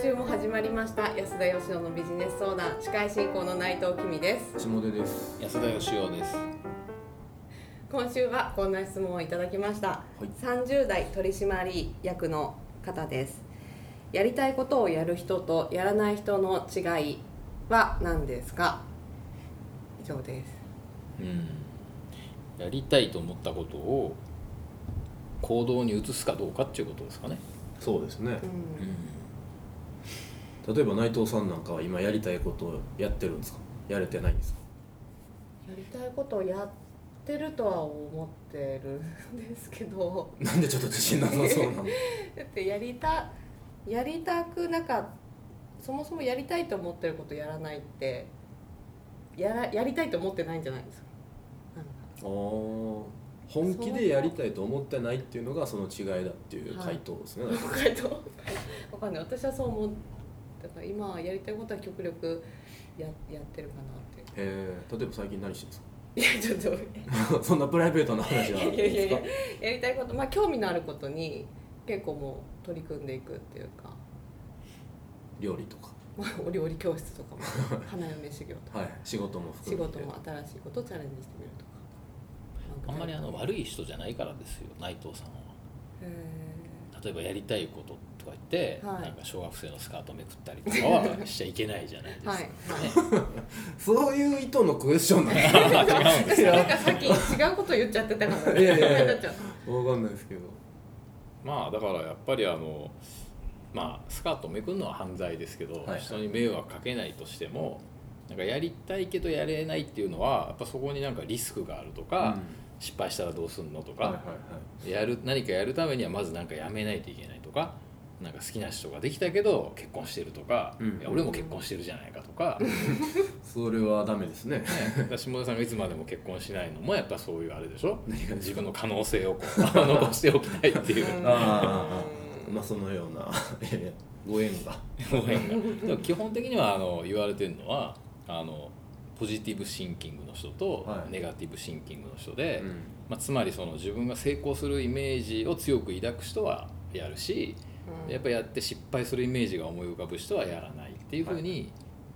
週も始まりました安田よしおのビジネス相談、司会進行の内藤紀美です。下出です。安田よしおです。今週はこんな質問をいただきました、30代取締役の方です。やりたいことをやる人とやらない人の違いは何ですか？以上です。やりたいと思ったことを行動に移すかどうかっていうことですかね。そうですね、例えば内藤さんなんかは今やりたいことをやってるんですか？やれてないんですか？やりたいことをやってるとは思ってるんですけどなんでちょっと自信なさそうなのだってやりたくなかったそもそもやりたいと思ってることやらないってやりたいと思ってないんじゃないですか？本気でやりたいと思ってないっていうのがその違いだっていう回答ですね。回答わかんない。私はそう思う。だから今やりたいことは極力 やってるかなって。例えば最近何してるんですか？いやちょっとそんなプライベートな話はあるんですか？やりたいこと、興味のあることに結構もう取り組んでいくっていうか。料理とか。お料理教室とかも花嫁修行とか。仕事も含めて。仕事も新しいことをチャレンジしてみるとか。あんまり悪い人じゃないからですよ、内藤さんは。例えばやりたいこととか言って、なんか小学生のスカートめくったりとかはしちゃいけないじゃないですか、そういう意図のクエスチョンなんです違うんですよ。なんかさっき違うこと言っちゃってたからわかんないですけど、だからやっぱりスカートめくるのは犯罪ですけど、人に迷惑かけないとしてもなんかやりたいけどやれないっていうのはやっぱそこになんかリスクがあるとか、失敗したらどうすんのとか、何かやるためにはまずなんかやめないといけないとか、なんか好きな人ができたけど結婚してるとか、いや俺も結婚してるじゃないかとかそれはダメですね。下田さんがいつまでも結婚しないのもやっぱそういうあれでしょ、自分の可能性をこう残しておきたいっていうそのようなご縁が基本的には言われてるのはポジティブシンキングの人とネガティブシンキングの人で、つまりその自分が成功するイメージを強く抱く人はやるし、やっぱりやって失敗するイメージが思い浮かぶ人はやらないっていうふうに、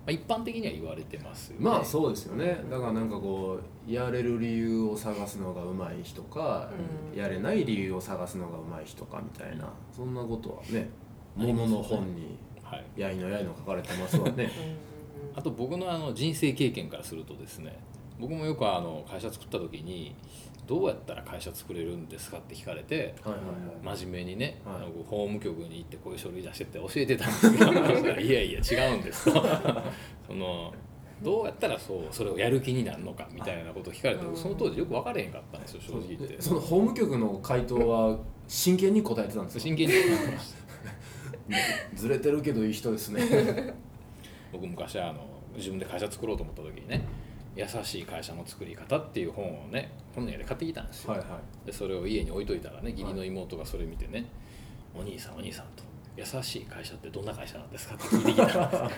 一般的には言われてますよね。そうですよね。だからなんかこうやれる理由を探すのがうまい人か、やれない理由を探すのがうまい人かみたいな、そんなことはね、ものの本にやいの書かれてますわねあと僕の人生経験からするとですね、僕もよく会社作った時にどうやったら会社作れるんですかって聞かれて、真面目にね、法務局に行ってこういう書類出してって教えてたんですけどいや違うんですとどうやったらそれをやる気になるのかみたいなことを聞かれて、その当時よく分かれへんかったんですよ、正直言って。その法務局の回答は真剣に答えてたんですか？真剣に答えてましたずれてるけどいい人ですね僕昔自分で会社作ろうと思った時にね、優しい会社の作り方っていう本をね本屋で買ってきたんですよ、でそれを家に置いといたらね、義理の妹がそれ見てね、お兄さんと、優しい会社ってどんな会社なんですかって聞いてきたんで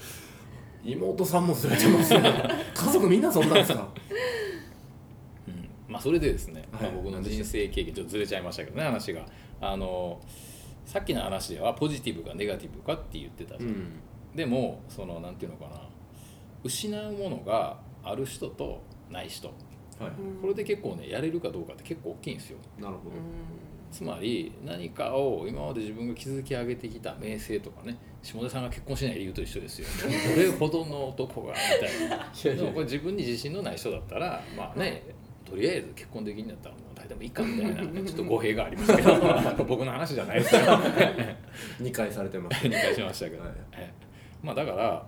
す妹さんもずれてますね家族みんなそんなんですかそれでですね、僕の人生経験ちょっとずれちゃいましたけどね、話がさっきの話ではポジティブかネガティブかって言ってたじゃん、でもそのなんていうのかな、失うものがある人とない人、これで結構ねやれるかどうかって結構大きいんですよ。なるほど。つまり何かを今まで自分が築き上げてきた名声とかね、下田さんが結婚しない理由と一緒ですよこれほどの男がみたいなでもこれ自分に自信のない人だったらとりあえず結婚できんだったらもう誰でもいいかみたいな、ちょっと語弊がありますけど僕の話じゃないですよ2回されてます2回しましたけど、だから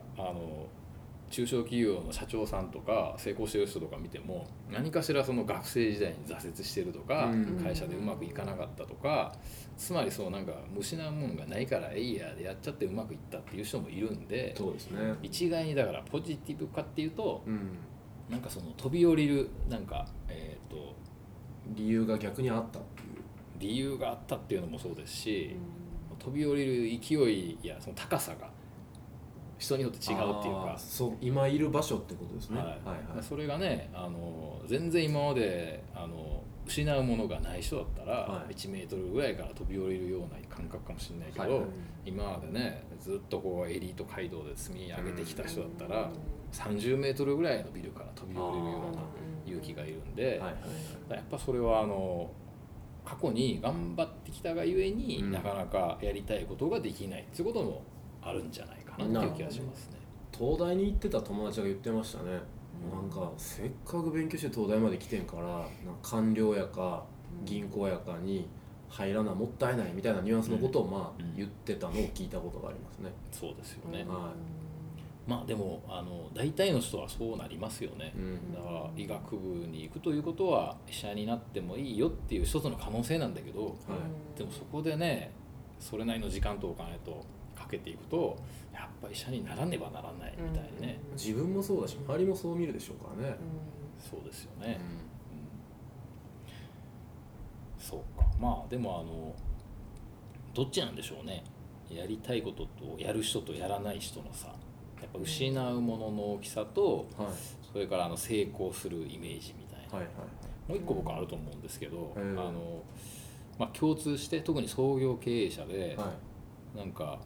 中小企業の社長さんとか成功してる人とか見ても、何かしらその学生時代に挫折してるとか、会社でうまくいかなかったとか、つまりそうなんか失うものがないからでやっちゃってうまくいったっていう人もいるんで、そうですね、一概にだからポジティブかっていうと、なんかその飛び降りるなんか、理由が逆にあったっていう理由があったっていうのもそうですし、飛び降りる勢いやその高さが人によって違うっていうか、今いる場所ってことですね。それがね全然今まで失うものがない人だったら1メートルぐらいから飛び降りるような感覚かもしれないけど、はいはい、今までねずっとこうエリート街道で積み上げてきた人だったら30メートルぐらいのビルから飛び降りるような勇気がいるんで、はいはい、やっぱそれは過去に頑張ってきたがゆえに、うん、なかなかやりたいことができないっていうこともあるんじゃないかなっていう気がしますね。東大に行ってた友達が言ってましたね。なんかせっかく勉強して東大まで来てんから、なんか官僚やか銀行やかに入らなもったいないみたいなニュアンスのことをまあ言ってたのを聞いたことがありますね。そうですよね、はい、まあでも大体の人はそうなりますよね、うん、だから医学部に行くということは医者になってもいいよっていう一つの可能性なんだけど、はい、でもそこでねそれなりの時間とお金とかけていくとやっぱり医者にならねばならないみたいなね、うん、自分もそうだし周りもそう見るでしょうからね、うん、そうですよね、うん、そうか。まあでもどっちなんでしょうね、やりたいこととやる人とやらない人のさ、やっぱ失うものの大きさと、はい、それから成功するイメージみたいな、はいはい、もう一個僕あると思うんですけど、まあ、共通して特に創業経営者で、はい、なんか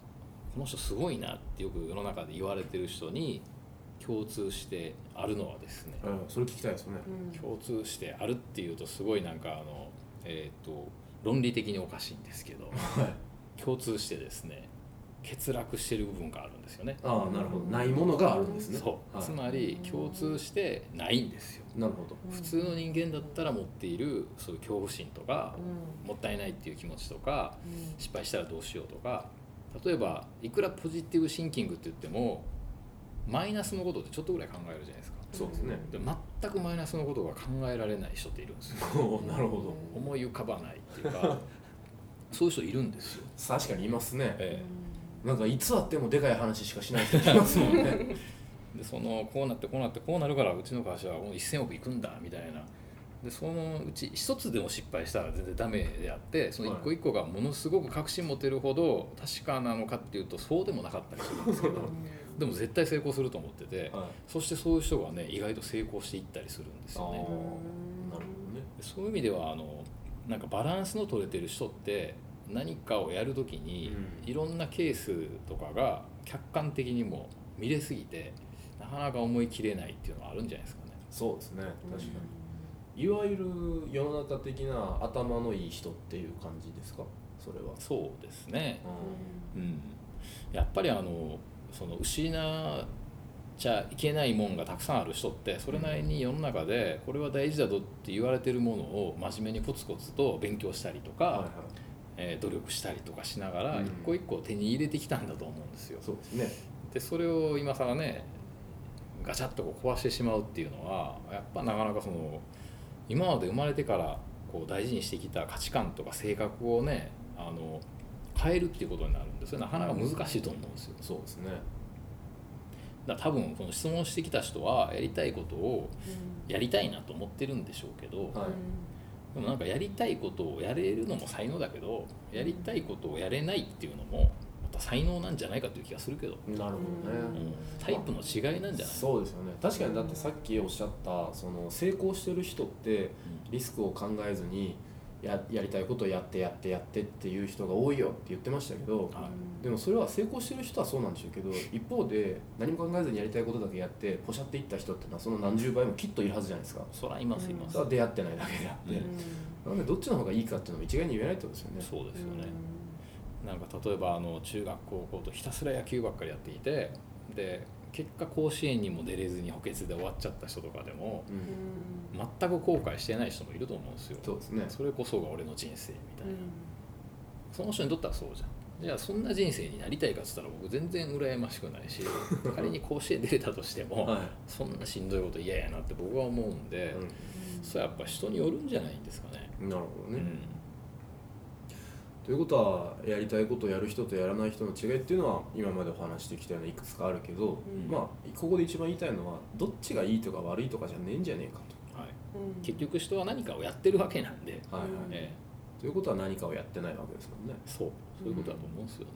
この人すごいなってよく世の中で言われてる人に共通してあるのはですね、うん、それ聞きたいですね。共通してあるっていうとすごいなんか論理的におかしいんですけど、はい、共通してですね欠落してる部分があるんですよね。ああ、なるほど。ないものがあるんですね。そう、はい、つまり共通してないんですよ。なるほど。普通の人間だったら持っているそういう恐怖心とか、もったいないっていう気持ちとか、失敗したらどうしようとか、例えばいくらポジティブシンキングって言ってもマイナスのことってちょっとぐらい考えるじゃないですか。そうですね。で全くマイナスのことが考えられない人っているんですよ。なるほど。思い浮かばないっていうかそういう人いるんですよ。確かにいますね、ええ、なんかいつあってもでかい話しかしない人いますもんねでこうなってこうなってこうなるからうちの会社はもう1000億いくんだみたいな、でそのうち一つでも失敗したら全然ダメであって、その一個一個がものすごく確信持てるほど確かなのかっていうとそうでもなかったりするんですけどでも絶対成功すると思ってて、はい、そしてそういう人がね意外と成功していったりするんですよね。あ、なるほどね。そういう意味ではなんかバランスの取れてる人って何かをやるときにいろんなケースとかが客観的にも見れすぎてなかなか思い切れないっていうのはあるんじゃないですかね。そうですね、確かに、うん、いわゆる世の中的な頭のいい人っていう感じですか、それは。そうですね、うんうん、やっぱりその失っちゃいけないもんがたくさんある人ってそれなりに世の中でこれは大事だぞって言われてるものを真面目にコツコツと勉強したりとか、はいはい、努力したりとかしながら一個一個手に入れてきたんだと思うんですよ、うん、そうですね。でそれを今更ねガチャッとこう壊してしまうっていうのはやっぱなかなかその今まで生まれてからこう大事にしてきた価値観とか性格をね変えるっていうことになるんですよ。なかなか難しいと思うんですよ。そうですね。だ多分この質問してきた人はやりたいことをやりたいなと思ってるんでしょうけど、うん、はい、でもなんかやりたいことをやれるのも才能だけどやりたいことをやれないっていうのもまた才能なんじゃないかという気がするけど。なるほどね、うん、タイプの違いなんじゃない。そうですよね。確かにだってさっきおっしゃったその成功してる人ってリスクを考えずに やりたいことをやってっていう人が多いよって言ってましたけど、はい、でもそれは成功してる人はそうなんでしょうけど一方で何も考えずにやりたいことだけやってポシャっていった人ってのはその何十倍もきっといるはずじゃないですか。そらいますいます。それは出会ってないだけであって、うん、なのでどっちの方がいいかっていうのも一概に言えないってことですよね。そうですよね。なんか例えば中学高校とひたすら野球ばっかりやっていてで結果甲子園にも出れずに補欠で終わっちゃった人とかでも、うん、全く後悔してない人もいると思うんですよ。そうですね。それこそが俺の人生みたいな、うん、その人にとったらそうじゃん。じゃあそんな人生になりたいかって言ったら僕全然羨ましくないし仮に甲子園出れたとしても、はい、そんなしんどいこと嫌やなって僕は思うんで、うん、それはやっぱ人によるんじゃないんですかね。なるほどね、うん、ということはやりたいことをやる人とやらない人の違いっていうのは今までお話してきたようないくつかあるけど、うん、まあここで一番言いたいのはどっちがいいとか悪いとかじゃねえんじゃねえかと、はい、うん、結局人は何かをやってるわけなんで、はいはい、ということは何かをやってないわけですもんね。そう、そういうことだと思うんですよね、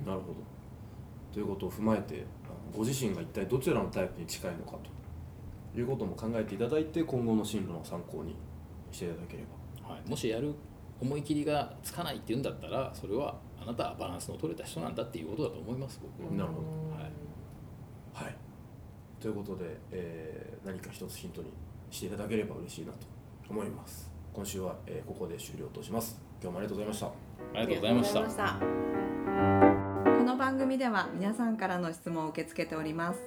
うん、なるほど。ということを踏まえてご自身が一体どちらのタイプに近いのかということも考えていただいて今後の進路の参考にしていただければ、はい、もしやる思い切りがつかないっていうんだったら、それはあなたはバランスの取れた人なんだっていうことだと思います、僕は。なるほど、はいはい、ということで、何か一つヒントにしていただければ嬉しいなと思います。今週は、ここで終了とします。今日もありがとうございました。ありがとうございました。この番組では皆さんからの質問を受け付けております。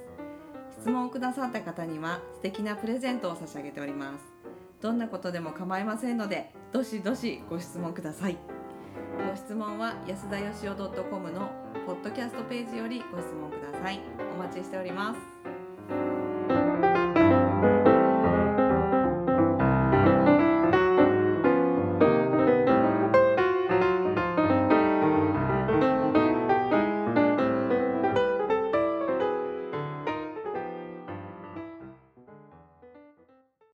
質問をくださった方には素敵なプレゼントを差し上げております。どんなことでも構いませんので、どしどしご質問ください。ご質問は安田よしお.com のポッドキャストページよりご質問ください。お待ちしております。